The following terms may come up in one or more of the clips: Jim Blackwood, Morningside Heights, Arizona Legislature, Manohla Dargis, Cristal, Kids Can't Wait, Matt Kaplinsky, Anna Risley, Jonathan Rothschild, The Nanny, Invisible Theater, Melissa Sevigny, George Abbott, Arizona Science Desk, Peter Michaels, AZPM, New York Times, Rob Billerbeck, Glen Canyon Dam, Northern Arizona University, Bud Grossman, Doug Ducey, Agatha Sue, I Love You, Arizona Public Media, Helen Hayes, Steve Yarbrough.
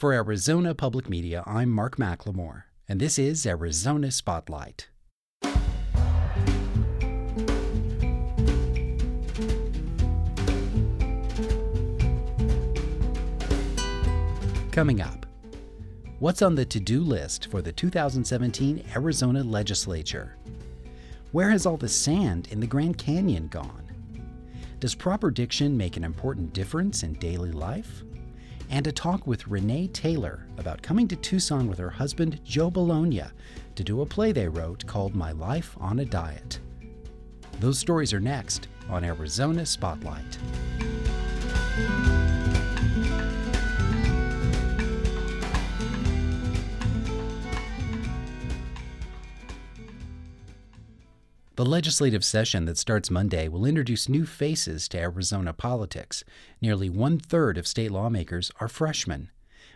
For Arizona Public Media, I'm Mark McLemore, and this is Arizona Spotlight. Coming up, what's on the to-do list for the 2017 Arizona Legislature? Where has all the sand in the Grand Canyon gone? Does proper diction make an important difference in daily life? And a talk with Renee Taylor about coming to Tucson with her husband, Joe Bologna, to do a play they wrote called My Life on a Diet. Those stories are next on Arizona Spotlight. The legislative session that starts Monday will introduce new faces to Arizona politics. Nearly one-third of state lawmakers are freshmen.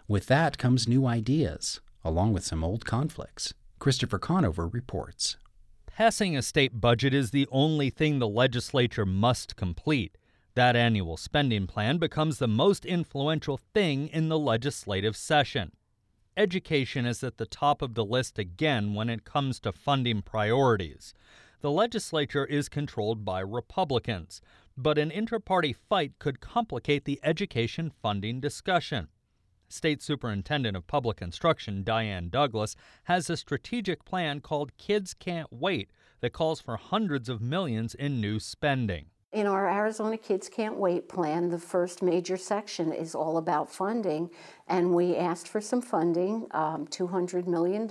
With that comes new ideas, along with some old conflicts. Christopher Conover reports. Passing a state budget is the only thing the legislature must complete. That annual spending plan becomes the most influential thing in the legislative session. Education is at the top of the list again when it comes to funding priorities. The legislature is controlled by Republicans, but an inter-party fight could complicate the education funding discussion. State Superintendent of Public Instruction Diane Douglas has a strategic plan called Kids Can't Wait that calls for hundreds of millions in new spending. In our Arizona Kids Can't Wait plan, the first major section is all about funding, and we asked for some funding, $200 million.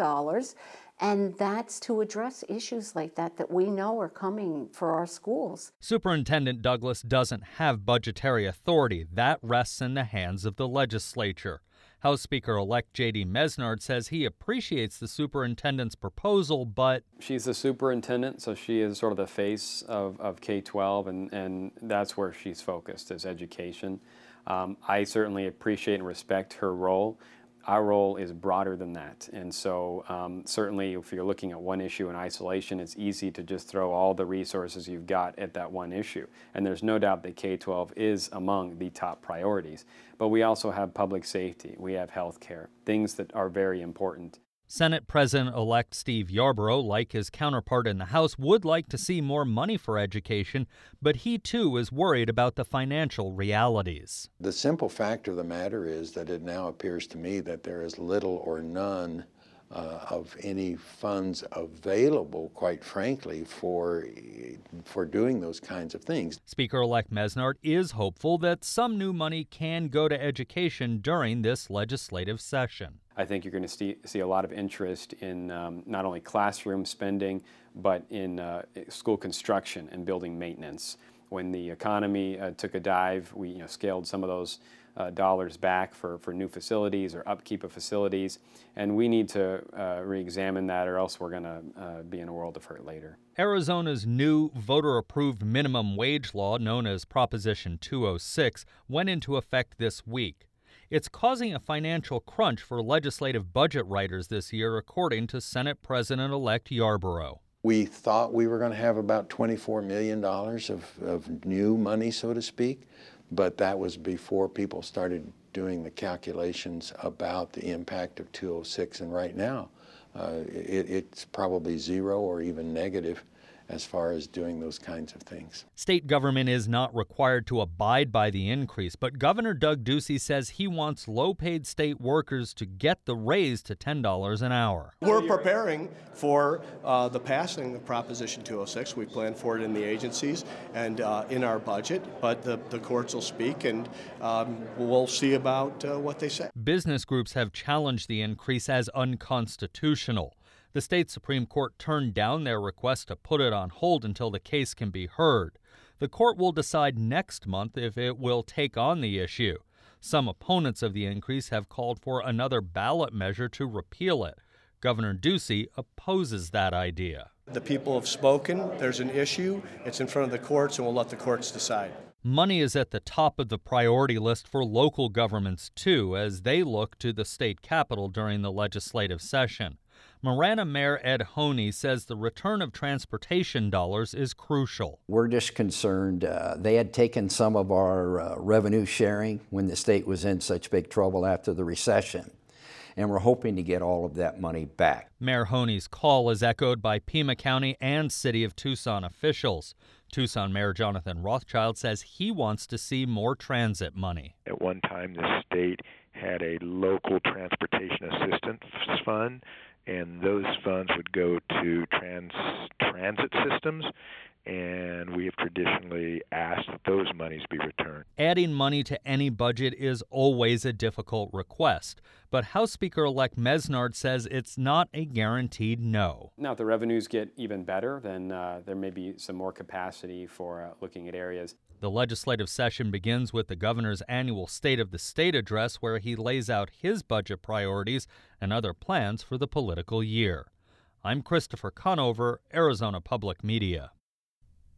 And that's to address issues like that we know are coming for our schools. Superintendent Douglas doesn't have budgetary authority. That rests in the hands of the legislature. House Speaker-elect J.D. Mesnard says he appreciates the superintendent's proposal, but... She's the superintendent, so she is sort of the face of K-12, and that's where she's focused, is education. I certainly appreciate and respect her role. Our role is broader than that, and so certainly if you're looking at one issue in isolation, it's easy to just throw all the resources you've got at that one issue, and there's no doubt that K-12 is among the top priorities. But we also have public safety, we have health care, things that are very important. Senate President-elect Steve Yarbrough, like his counterpart in the House, would like to see more money for education, but he too is worried about the financial realities. The simple fact of the matter is that it now appears to me that there is little or none of any funds available, quite frankly, for doing those kinds of things. Speaker-elect Mesnard is hopeful that some new money can go to education during this legislative session. I think you're going to see a lot of interest in not only classroom spending, but in school construction and building maintenance. When the economy took a dive, we scaled some of those dollars back for new facilities or upkeep of facilities, and we need to re-examine that, or else we're going to be in a world of hurt later. Arizona's new voter-approved minimum wage law, known as Proposition 206, went into effect this week. It's causing a financial crunch for legislative budget writers this year, according to Senate President-elect Yarbrough. We thought we were going to have about $24 million of new money, so to speak, but that was before people started doing the calculations about the impact of 206, and right now it's probably zero or even negative as far as doing those kinds of things. State government is not required to abide by the increase, but Governor Doug Ducey says he wants low-paid state workers to get the raise to $10 an hour. We're preparing for the passing of Proposition 206. We plan for it in the agencies and in our budget, but the courts will speak, and we'll see about what they say. Business groups have challenged the increase as unconstitutional. The state Supreme Court turned down their request to put it on hold until the case can be heard. The court will decide next month if it will take on the issue. Some opponents of the increase have called for another ballot measure to repeal it. Governor Ducey opposes that idea. The people have spoken. There's an issue. It's in front of the courts, and we'll let the courts decide. Money is at the top of the priority list for local governments, too, as they look to the state capitol during the legislative session. Marana Mayor Ed Honey says the return of transportation dollars is crucial. We're just concerned. They had taken some of our revenue sharing when the state was in such big trouble after the recession, and we're hoping to get all of that money back. Mayor Honey's call is echoed by Pima County and City of Tucson officials. Tucson Mayor Jonathan Rothschild says he wants to see more transit money. At one time, the state had a local transportation assistance fund, and those funds would go to transit systems, and we have traditionally asked that those monies be returned. Adding money to any budget is always a difficult request, but House Speaker-elect Mesnard says it's not a guaranteed no. Now, if the revenues get even better, then there may be some more capacity for looking at areas. The legislative session begins with the governor's annual State of the State address, where he lays out his budget priorities and other plans for the political year. I'm Christopher Conover, Arizona Public Media.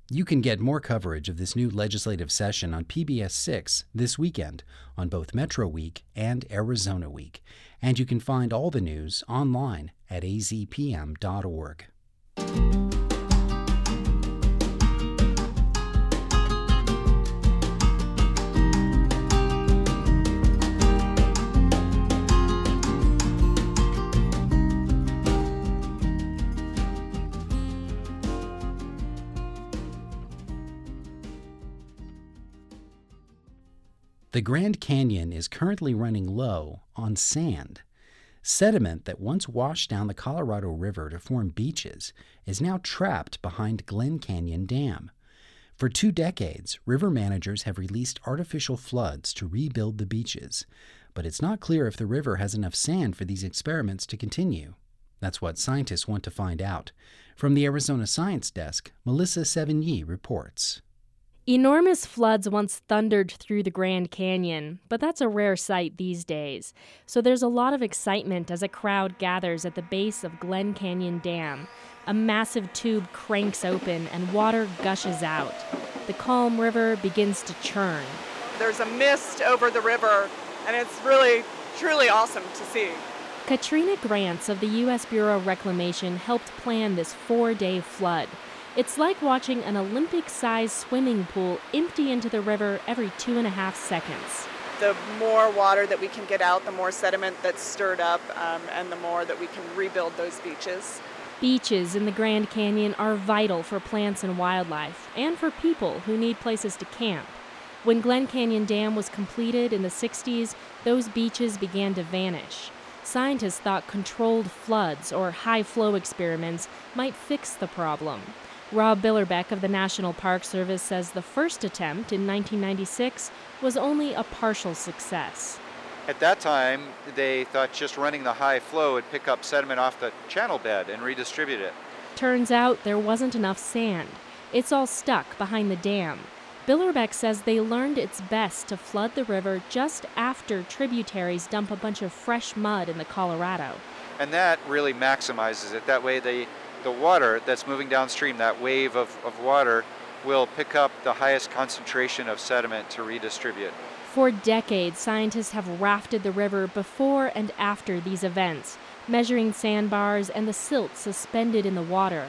You can get more coverage of this new legislative session on PBS 6 this weekend on both Metro Week and Arizona Week. And you can find all the news online at azpm.org. The Grand Canyon is currently running low on sand. Sediment that once washed down the Colorado River to form beaches is now trapped behind Glen Canyon Dam. For 2 decades, river managers have released artificial floods to rebuild the beaches, but it's not clear if the river has enough sand for these experiments to continue. That's what scientists want to find out. From the Arizona Science Desk, Melissa Sevigny reports. Enormous floods once thundered through the Grand Canyon, but that's a rare sight these days. So there's a lot of excitement as a crowd gathers at the base of Glen Canyon Dam. A massive tube cranks open and water gushes out. The calm river begins to churn. There's a mist over the river, and it's really, truly awesome to see. Katrina Grant of the U.S. Bureau of Reclamation helped plan this 4-day flood. It's like watching an Olympic-sized swimming pool empty into the river every 2.5 seconds. The more water that we can get out, the more sediment that's stirred up, and the more that we can rebuild those beaches. Beaches in the Grand Canyon are vital for plants and wildlife, and for people who need places to camp. When Glen Canyon Dam was completed in the 60s, those beaches began to vanish. Scientists thought controlled floods or high-flow experiments might fix the problem. Rob Billerbeck of the National Park Service says the first attempt in 1996 was only a partial success. At that time, they thought just running the high flow would pick up sediment off the channel bed and redistribute it. Turns out there wasn't enough sand. It's all stuck behind the dam. Billerbeck says they learned it's best to flood the river just after tributaries dump a bunch of fresh mud in the Colorado. And that really maximizes it. That way the water that's moving downstream, that wave of water, will pick up the highest concentration of sediment to redistribute. For decades, scientists have rafted the river before and after these events, measuring sandbars and the silt suspended in the water.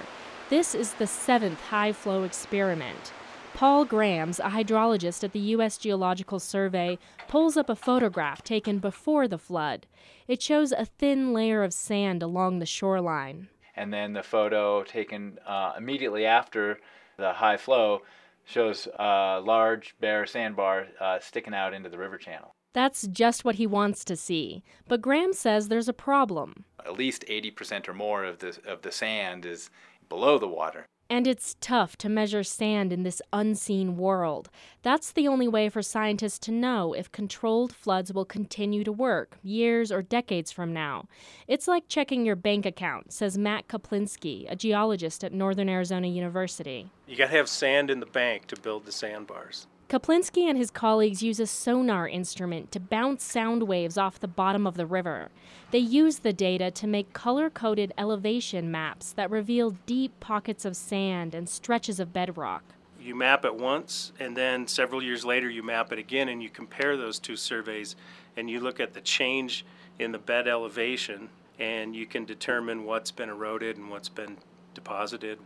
This is the 7th high-flow experiment. Paul Grams, a hydrologist at the U.S. Geological Survey, pulls up a photograph taken before the flood. It shows a thin layer of sand along the shoreline. And then the photo taken immediately after the high flow shows a large bare sandbar sticking out into the river channel. That's just what he wants to see. But Graham says there's a problem. At least 80% or more of the sand is below the water. And it's tough to measure sand in this unseen world. That's the only way for scientists to know if controlled floods will continue to work years or decades from now. It's like checking your bank account, says Matt Kaplinsky, a geologist at Northern Arizona University. You got to have sand in the bank to build the sandbars. Kaplinsky and his colleagues use a sonar instrument to bounce sound waves off the bottom of the river. They use the data to make color-coded elevation maps that reveal deep pockets of sand and stretches of bedrock. You map it once, and then several years later you map it again, and you compare those two surveys, and you look at the change in the bed elevation and you can determine what's been eroded and what's been deposited.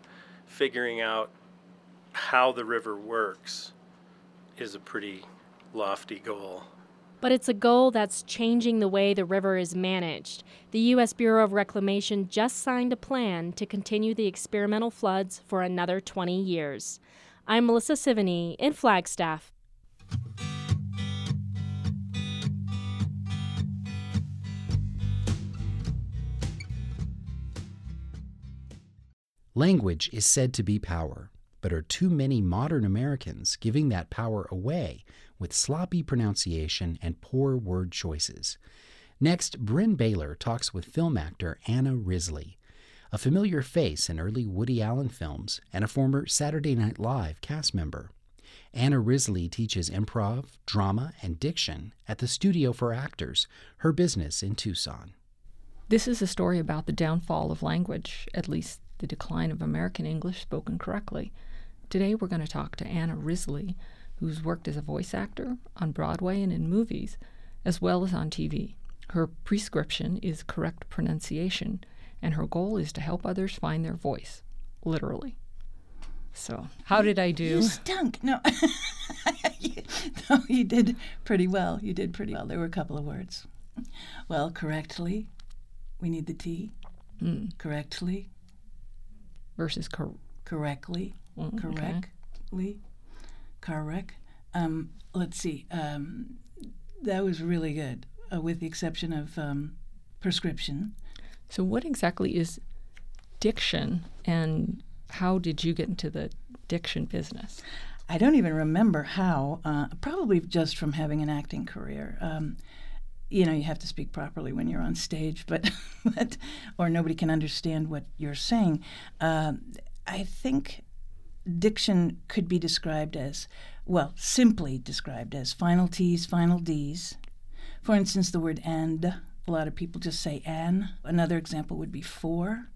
Figuring out how the river works is a pretty lofty goal. But it's a goal that's changing the way the river is managed. The U.S. Bureau of Reclamation just signed a plan to continue the experimental floods for another 20 years. I'm Melissa Sevigny in Flagstaff. Language is said to be power, but are too many modern Americans giving that power away with sloppy pronunciation and poor word choices? Next, Bryn Baylor talks with film actor Anna Risley, a familiar face in early Woody Allen films and a former Saturday Night Live cast member. Anna Risley teaches improv, drama, and diction at the Studio for Actors, her business in Tucson. This is a story about the downfall of language, at least the decline of American English spoken correctly. Today we're going to talk to Anna Risley, who's worked as a voice actor on Broadway and in movies, as well as on TV. Her prescription is correct pronunciation, and her goal is to help others find their voice, literally. So, how did I do? You stunk. No. You did pretty well. You did pretty well. There were a couple of words. Well, correctly, we need the T. Mm. Correctly. Versus correctly. Mm, correctly. Okay. Correct. Let's see. That was really good, with the exception of prescription. So what exactly is diction, and how did you get into the diction business? I don't even remember how, probably just from having an acting career. You know, you have to speak properly when you're on stage, but or nobody can understand what you're saying. I think diction could be described as, well, simply described as final T's, final D's. For instance, the word and. A lot of people just say an. Another example would be for.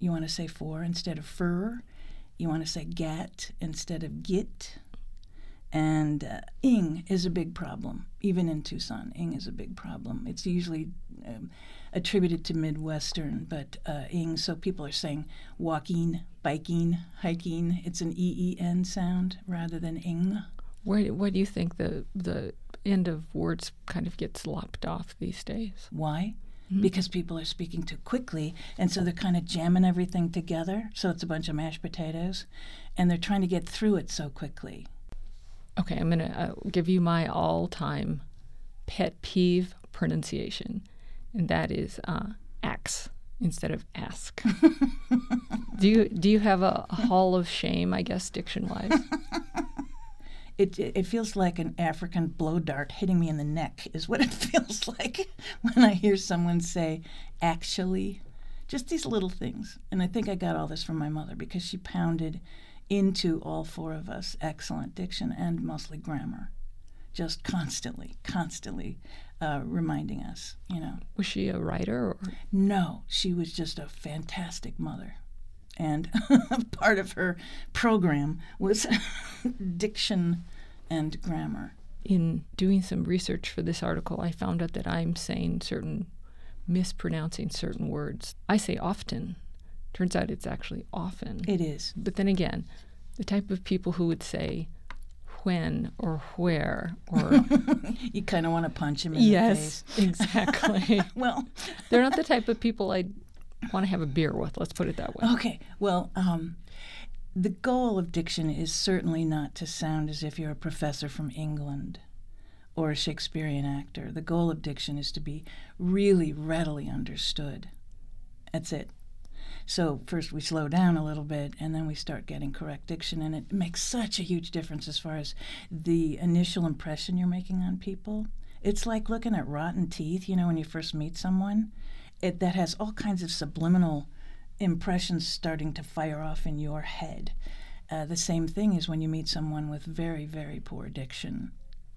You want to say for instead of fur. You want to say gat instead of git. And ing is a big problem. Even in Tucson, ing is a big problem. It's usually attributed to Midwestern, but ing, so people are saying walking, biking, hiking. It's an E-E-N sound rather than ing. Why do you think the end of words kind of gets lopped off these days? Why? Mm-hmm. Because people are speaking too quickly, and so they're kind of jamming everything together, so it's a bunch of mashed potatoes, and they're trying to get through it so quickly. Okay, I'm going to give you my all-time pet peeve pronunciation, and that is axe instead of ask. Do you have a hall of shame, I guess, diction-wise? It feels like an African blow dart hitting me in the neck is what it feels like when I hear someone say, actually, just these little things. And I think I got all this from my mother because she pounded into all four of us excellent diction and mostly grammar, just constantly reminding us, you know. Was she a writer? Or? No, she was just a fantastic mother. And part of her program was diction and grammar. In doing some research for this article, I found out that I'm mispronouncing certain words. I say often. Turns out it's actually often. It is. But then again, the type of people who would say when or where or... You kind of want to punch them in the face. Yes, exactly. Well... They're not the type of people I'd want to have a beer with, let's put it that way. Okay, well, the goal of diction is certainly not to sound as if you're a professor from England or a Shakespearean actor. The goal of diction is to be really readily understood. That's it. So first we slow down a little bit, and then we start getting correct diction, and it makes such a huge difference as far as the initial impression you're making on people. It's like looking at rotten teeth, you know, when you first meet someone. That has all kinds of subliminal impressions starting to fire off in your head. The same thing is when you meet someone with very, very poor diction.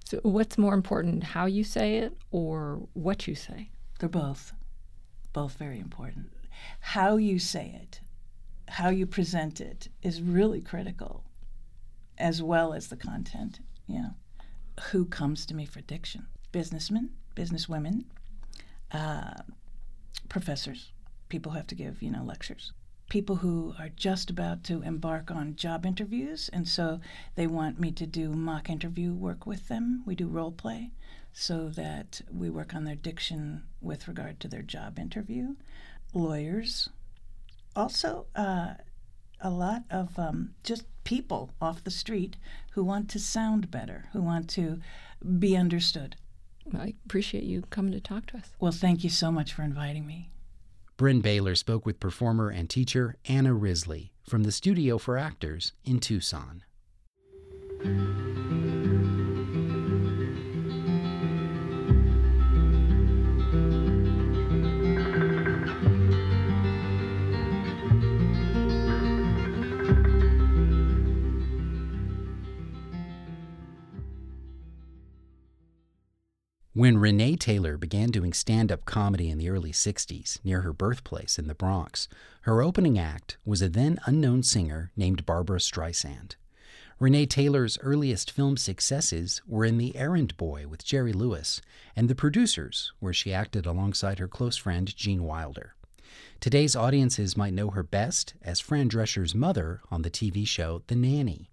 So what's more important, how you say it or what you say? They're both very important. How you say it, how you present it is really critical, as well as the content. You know, who comes to me for diction? Businessmen, businesswomen, professors, people who have to give, lectures, people who are just about to embark on job interviews, and so they want me to do mock interview work with them. We do role play so that we work on their diction with regard to their job interview. Lawyers. Also, a lot of just people off the street who want to sound better, who want to be understood. Well, I appreciate you coming to talk to us. Well, thank you so much for inviting me. Bryn Baylor spoke with performer and teacher Anna Risley from the Studio for Actors in Tucson. When Renee Taylor began doing stand-up comedy in the early 60s near her birthplace in the Bronx, her opening act was a then-unknown singer named Barbara Streisand. Renee Taylor's earliest film successes were in The Errand Boy with Jerry Lewis and The Producers, where she acted alongside her close friend Gene Wilder. Today's audiences might know her best as Fran Drescher's mother on the TV show The Nanny.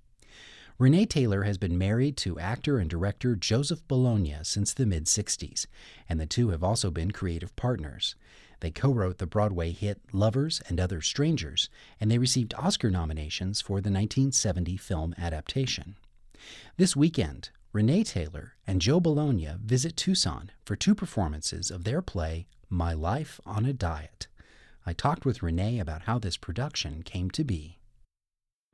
Renee Taylor has been married to actor and director Joseph Bologna since the mid-60s, and the two have also been creative partners. They co-wrote the Broadway hit Lovers and Other Strangers, and they received Oscar nominations for the 1970 film adaptation. This weekend, Renee Taylor and Joe Bologna visit Tucson for two performances of their play My Life on a Diet. I talked with Renee about how this production came to be.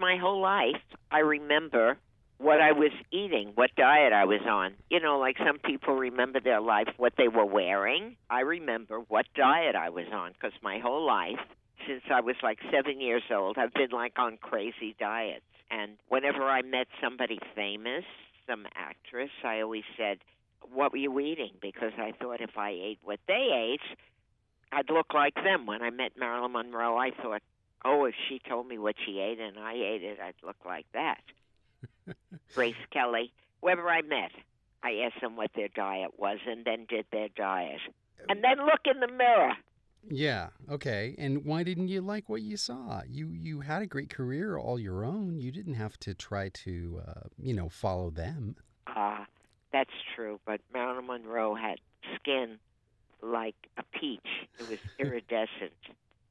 My whole life, I remember what I was eating, what diet I was on. Like some people remember their life, what they were wearing. I remember what diet I was on, because my whole life, since I was 7 years old, I've been on crazy diets. And whenever I met somebody famous, some actress, I always said, what were you eating? Because I thought if I ate what they ate, I'd look like them. When I met Marilyn Monroe, I thought, oh, if she told me what she ate and I ate it, I'd look like that. Grace Kelly, whoever I met, I asked them what their diet was and then did their diet. And then look in the mirror. Yeah, okay. And why didn't you like what you saw? You had a great career all your own. You didn't have to try to, follow them. That's true. But Marilyn Monroe had skin like a peach. It was iridescent,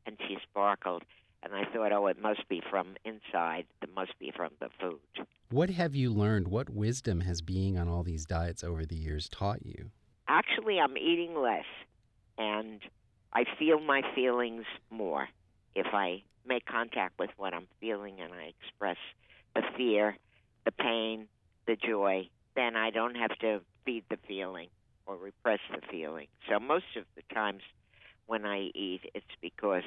and she sparkled. And I thought, oh, it must be from inside. It must be from the food. What have you learned? What wisdom has being on all these diets over the years taught you? Actually, I'm eating less, and I feel my feelings more. If I make contact with what I'm feeling and I express the fear, the pain, the joy, then I don't have to feed the feeling or repress the feeling. So most of the times when I eat, it's because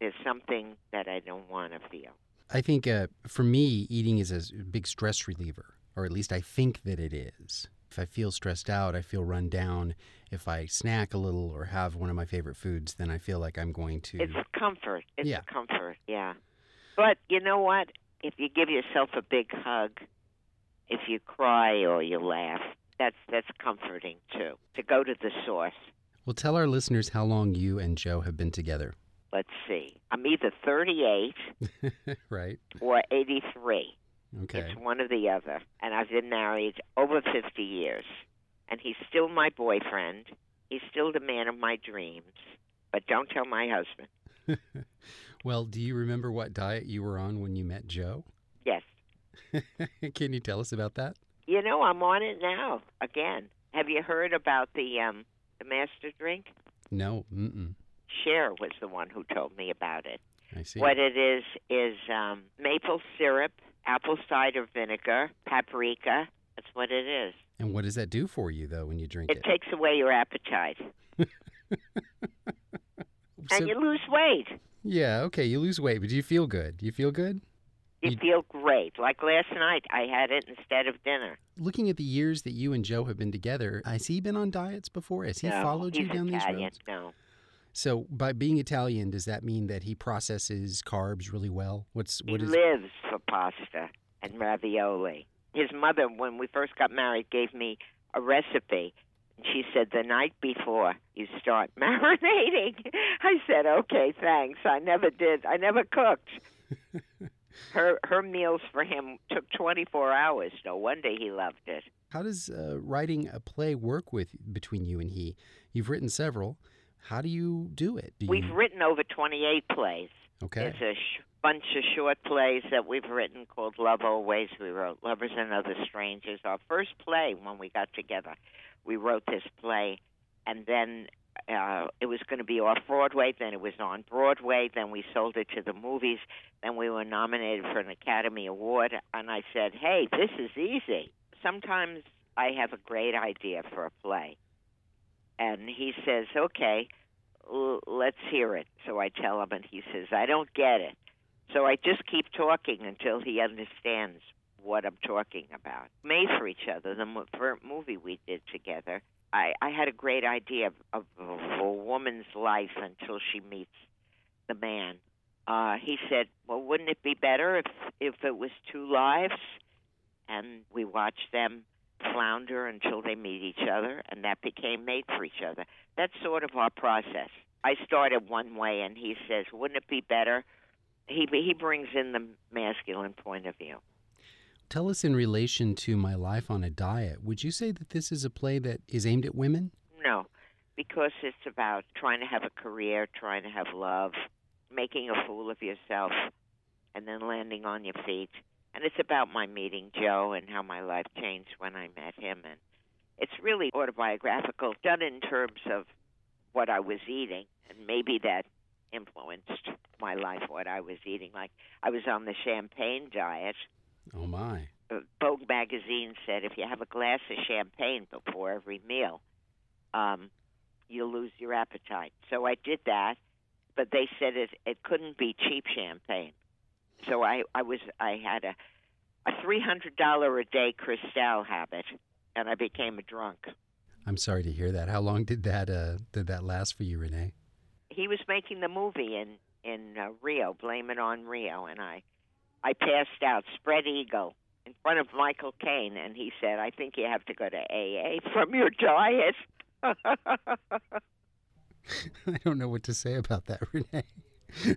there's something that I don't want to feel. I think for me, eating is a big stress reliever, or at least I think that it is. If I feel stressed out, I feel run down. If I snack a little or have one of my favorite foods, then I feel like I'm going to... It's comfort. It's comfort, yeah. But you know what? If you give yourself a big hug, if you cry or you laugh, that's comforting too, to go to the source. Well, tell our listeners how long you and Joe have been together. Let's see. I'm either 38 right, or 83. Okay. It's one or the other. And I've been married over 50 years. And he's still my boyfriend. He's still the man of my dreams. But don't tell my husband. Well, do you remember what diet you were on when you met Joe? Yes. Can you tell us about that? I'm on it now again. Have you heard about the master drink? No. Mm-mm. Cher was the one who told me about it. I see. What it is maple syrup, apple cider vinegar, paprika. That's what it is. And what does that do for you, though, when you drink it? It takes away your appetite. And you lose weight. Yeah, okay, you lose weight, but do you feel good? Do you feel good? You feel great. Like last night, I had it instead of dinner. Looking at the years that you and Joe have been together, has he been on diets before? Has he followed you down Italian, these roads? No. So by being Italian, does that mean that he processes carbs really well? He lives for pasta and ravioli. His mother, when we first got married, gave me a recipe She said, the night before you start marinating. I said, okay, thanks. I never did. I never cooked. Her meals for him took 24 hours. No wonder he loved it. How does writing a play work between you and he? You've written several. How do you do it? We've written over 28 plays. Okay. There's a bunch of short plays that we've written called Love Always. We wrote Lovers and Other Strangers. Our first play, when we got together, we wrote this play, and then it was going to be off Broadway, then it was on Broadway, then we sold it to the movies, then we were nominated for an Academy Award, and I said, hey, this is easy. Sometimes I have a great idea for a play. And he says, okay, let's hear it. So I tell him, and he says, I don't get it. So I just keep talking until he understands what I'm talking about. Made for each other, the first movie we did together. I had a great idea of a woman's life until she meets the man. He said, well, wouldn't it be better if it was two lives? And we watched them flounder until they meet each other, and that became Made for Each Other. That's sort of our process. I started one way, and he says, wouldn't it be better? He brings in the masculine point of view. Tell us, in relation to My Life on a Diet, would you say that this is a play that is aimed at women? No, because it's about trying to have a career, trying to have love, making a fool of yourself, and then landing on your feet. And it's about my meeting Joe and how my life changed when I met him. And it's really autobiographical, done in terms of what I was eating. And maybe that influenced my life, what I was eating. Like, I was on the champagne diet. Oh, my. Vogue magazine said if you have a glass of champagne before every meal, you lose your appetite. So I did that, but they said it couldn't be cheap champagne. So I had a $300 a day Cristal habit, and I became a drunk. I'm sorry to hear that. How long did that last for you, Renee? He was making the movie in Rio, Blame It on Rio, and I passed out, spread eagle, in front of Michael Caine, and he said, I think you have to go to AA from your diet. I don't know what to say about that, Renee.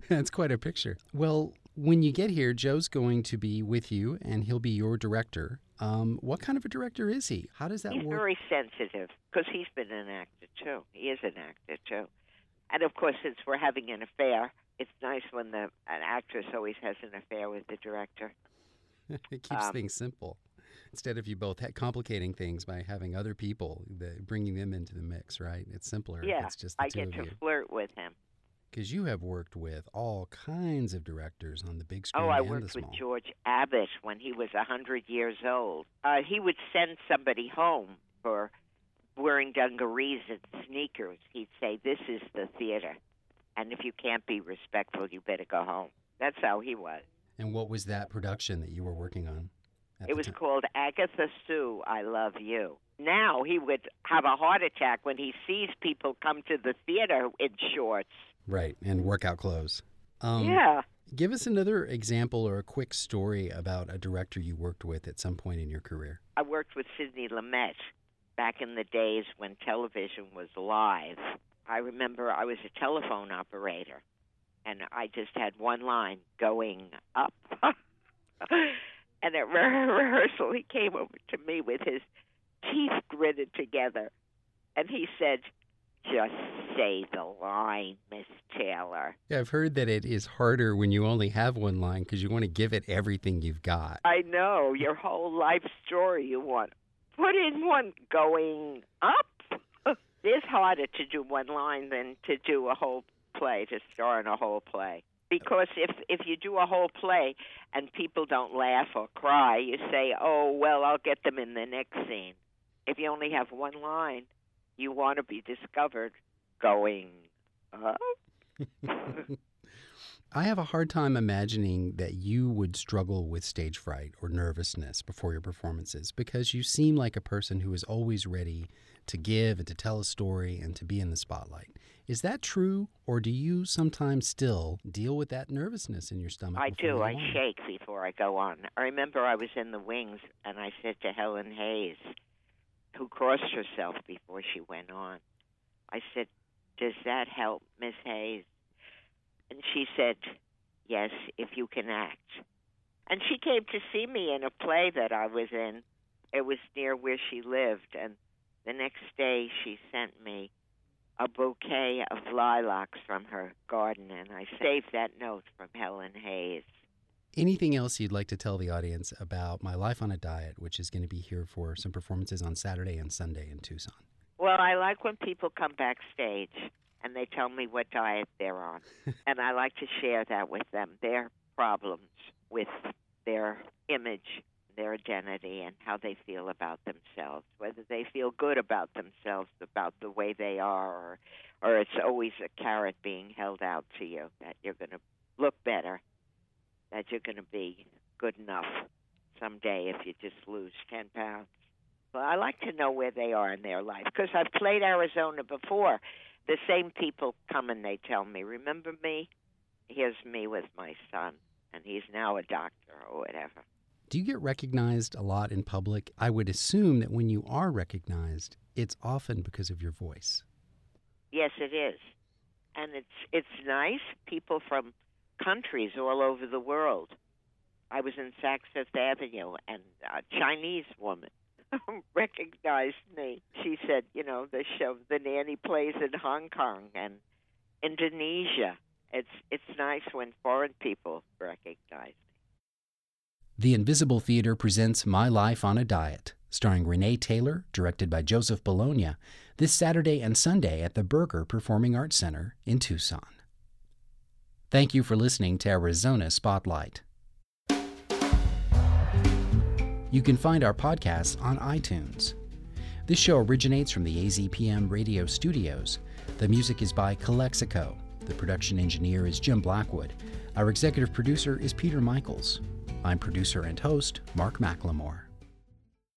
That's quite a picture. Well, when you get here, Joe's going to be with you, and he'll be your director. What kind of a director is he? How does that work? He's very sensitive, because he's been an actor, too. He is an actor, too. And, of course, since we're having an affair, it's nice when an actress always has an affair with the director. It keeps things simple. Instead of you both complicating things by having other people, bringing them into the mix, right? It's simpler. Yeah, it's just the two of you. I get to flirt with him. Because you have worked with all kinds of directors on the big screen and the small. Oh, I worked with George Abbott when he was 100 years old. He would send somebody home for wearing dungarees and sneakers. He'd say, this is the theater. And if you can't be respectful, you better go home. That's how he was. And what was that production that you were working on? It was called Agatha Sue, I Love You. Now he would have a heart attack when he sees people come to the theater in shorts. Right, and workout clothes. Yeah. Give us another example or a quick story about a director you worked with at some point in your career. I worked with Sidney Lumet back in the days when television was live. I remember I was a telephone operator, and I just had one line going up. And at rehearsal, he came over to me with his teeth gritted together, and he said, just say the line, Miss Taylor. Yeah, I've heard that it is harder when you only have one line because you want to give it everything you've got. I know, your whole life story you want. Put in one going up. It's harder to do one line than to do a whole play, to star in a whole play. Because if you do a whole play and people don't laugh or cry, you say, oh, well, I'll get them in the next scene. If you only have one line, you want to be discovered going up. I have a hard time imagining that you would struggle with stage fright or nervousness before your performances, because you seem like a person who is always ready to give and to tell a story and to be in the spotlight. Is that true, or do you sometimes still deal with that nervousness in your stomach? I do. I shake before I go on. I remember I was in the wings, and I said to Helen Hayes, who crossed herself before she went on. I said, "Does that help, Miss Hayes?" And she said, "Yes, if you can act." And she came to see me in a play that I was in. It was near where she lived, and the next day she sent me a bouquet of lilacs from her garden, and I saved that note from Helen Hayes. Anything else you'd like to tell the audience about My Life on a Diet, which is going to be here for some performances on Saturday and Sunday in Tucson? Well, I like when people come backstage and they tell me what diet they're on, and I like to share that with them, their problems with their image, their identity, and how they feel about themselves, whether they feel good about themselves, about the way they are, or it's always a carrot being held out to you that you're going to look better, that you're going to be good enough someday if you just lose 10 pounds. Well, I like to know where they are in their life, because I've played Arizona before. The same people come and they tell me, "Remember me? Here's me with my son, and he's now a doctor," or whatever. Do you get recognized a lot in public? I would assume that when you are recognized, it's often because of your voice. Yes, it is. And it's nice. People from countries all over the world. I was in Saks Fifth Avenue, and a Chinese woman recognized me. She said, "You know, the show The Nanny plays in Hong Kong and Indonesia." It's nice when foreign people recognize me. The Invisible Theater presents My Life on a Diet, starring Renee Taylor, directed by Joseph Bologna, this Saturday and Sunday at the Berger Performing Arts Center in Tucson. Thank you for listening to Arizona Spotlight. You can find our podcasts on iTunes. This show originates from the AZPM radio studios. The music is by Calexico. The production engineer is Jim Blackwood. Our executive producer is Peter Michaels. I'm producer and host, Mark McLemore.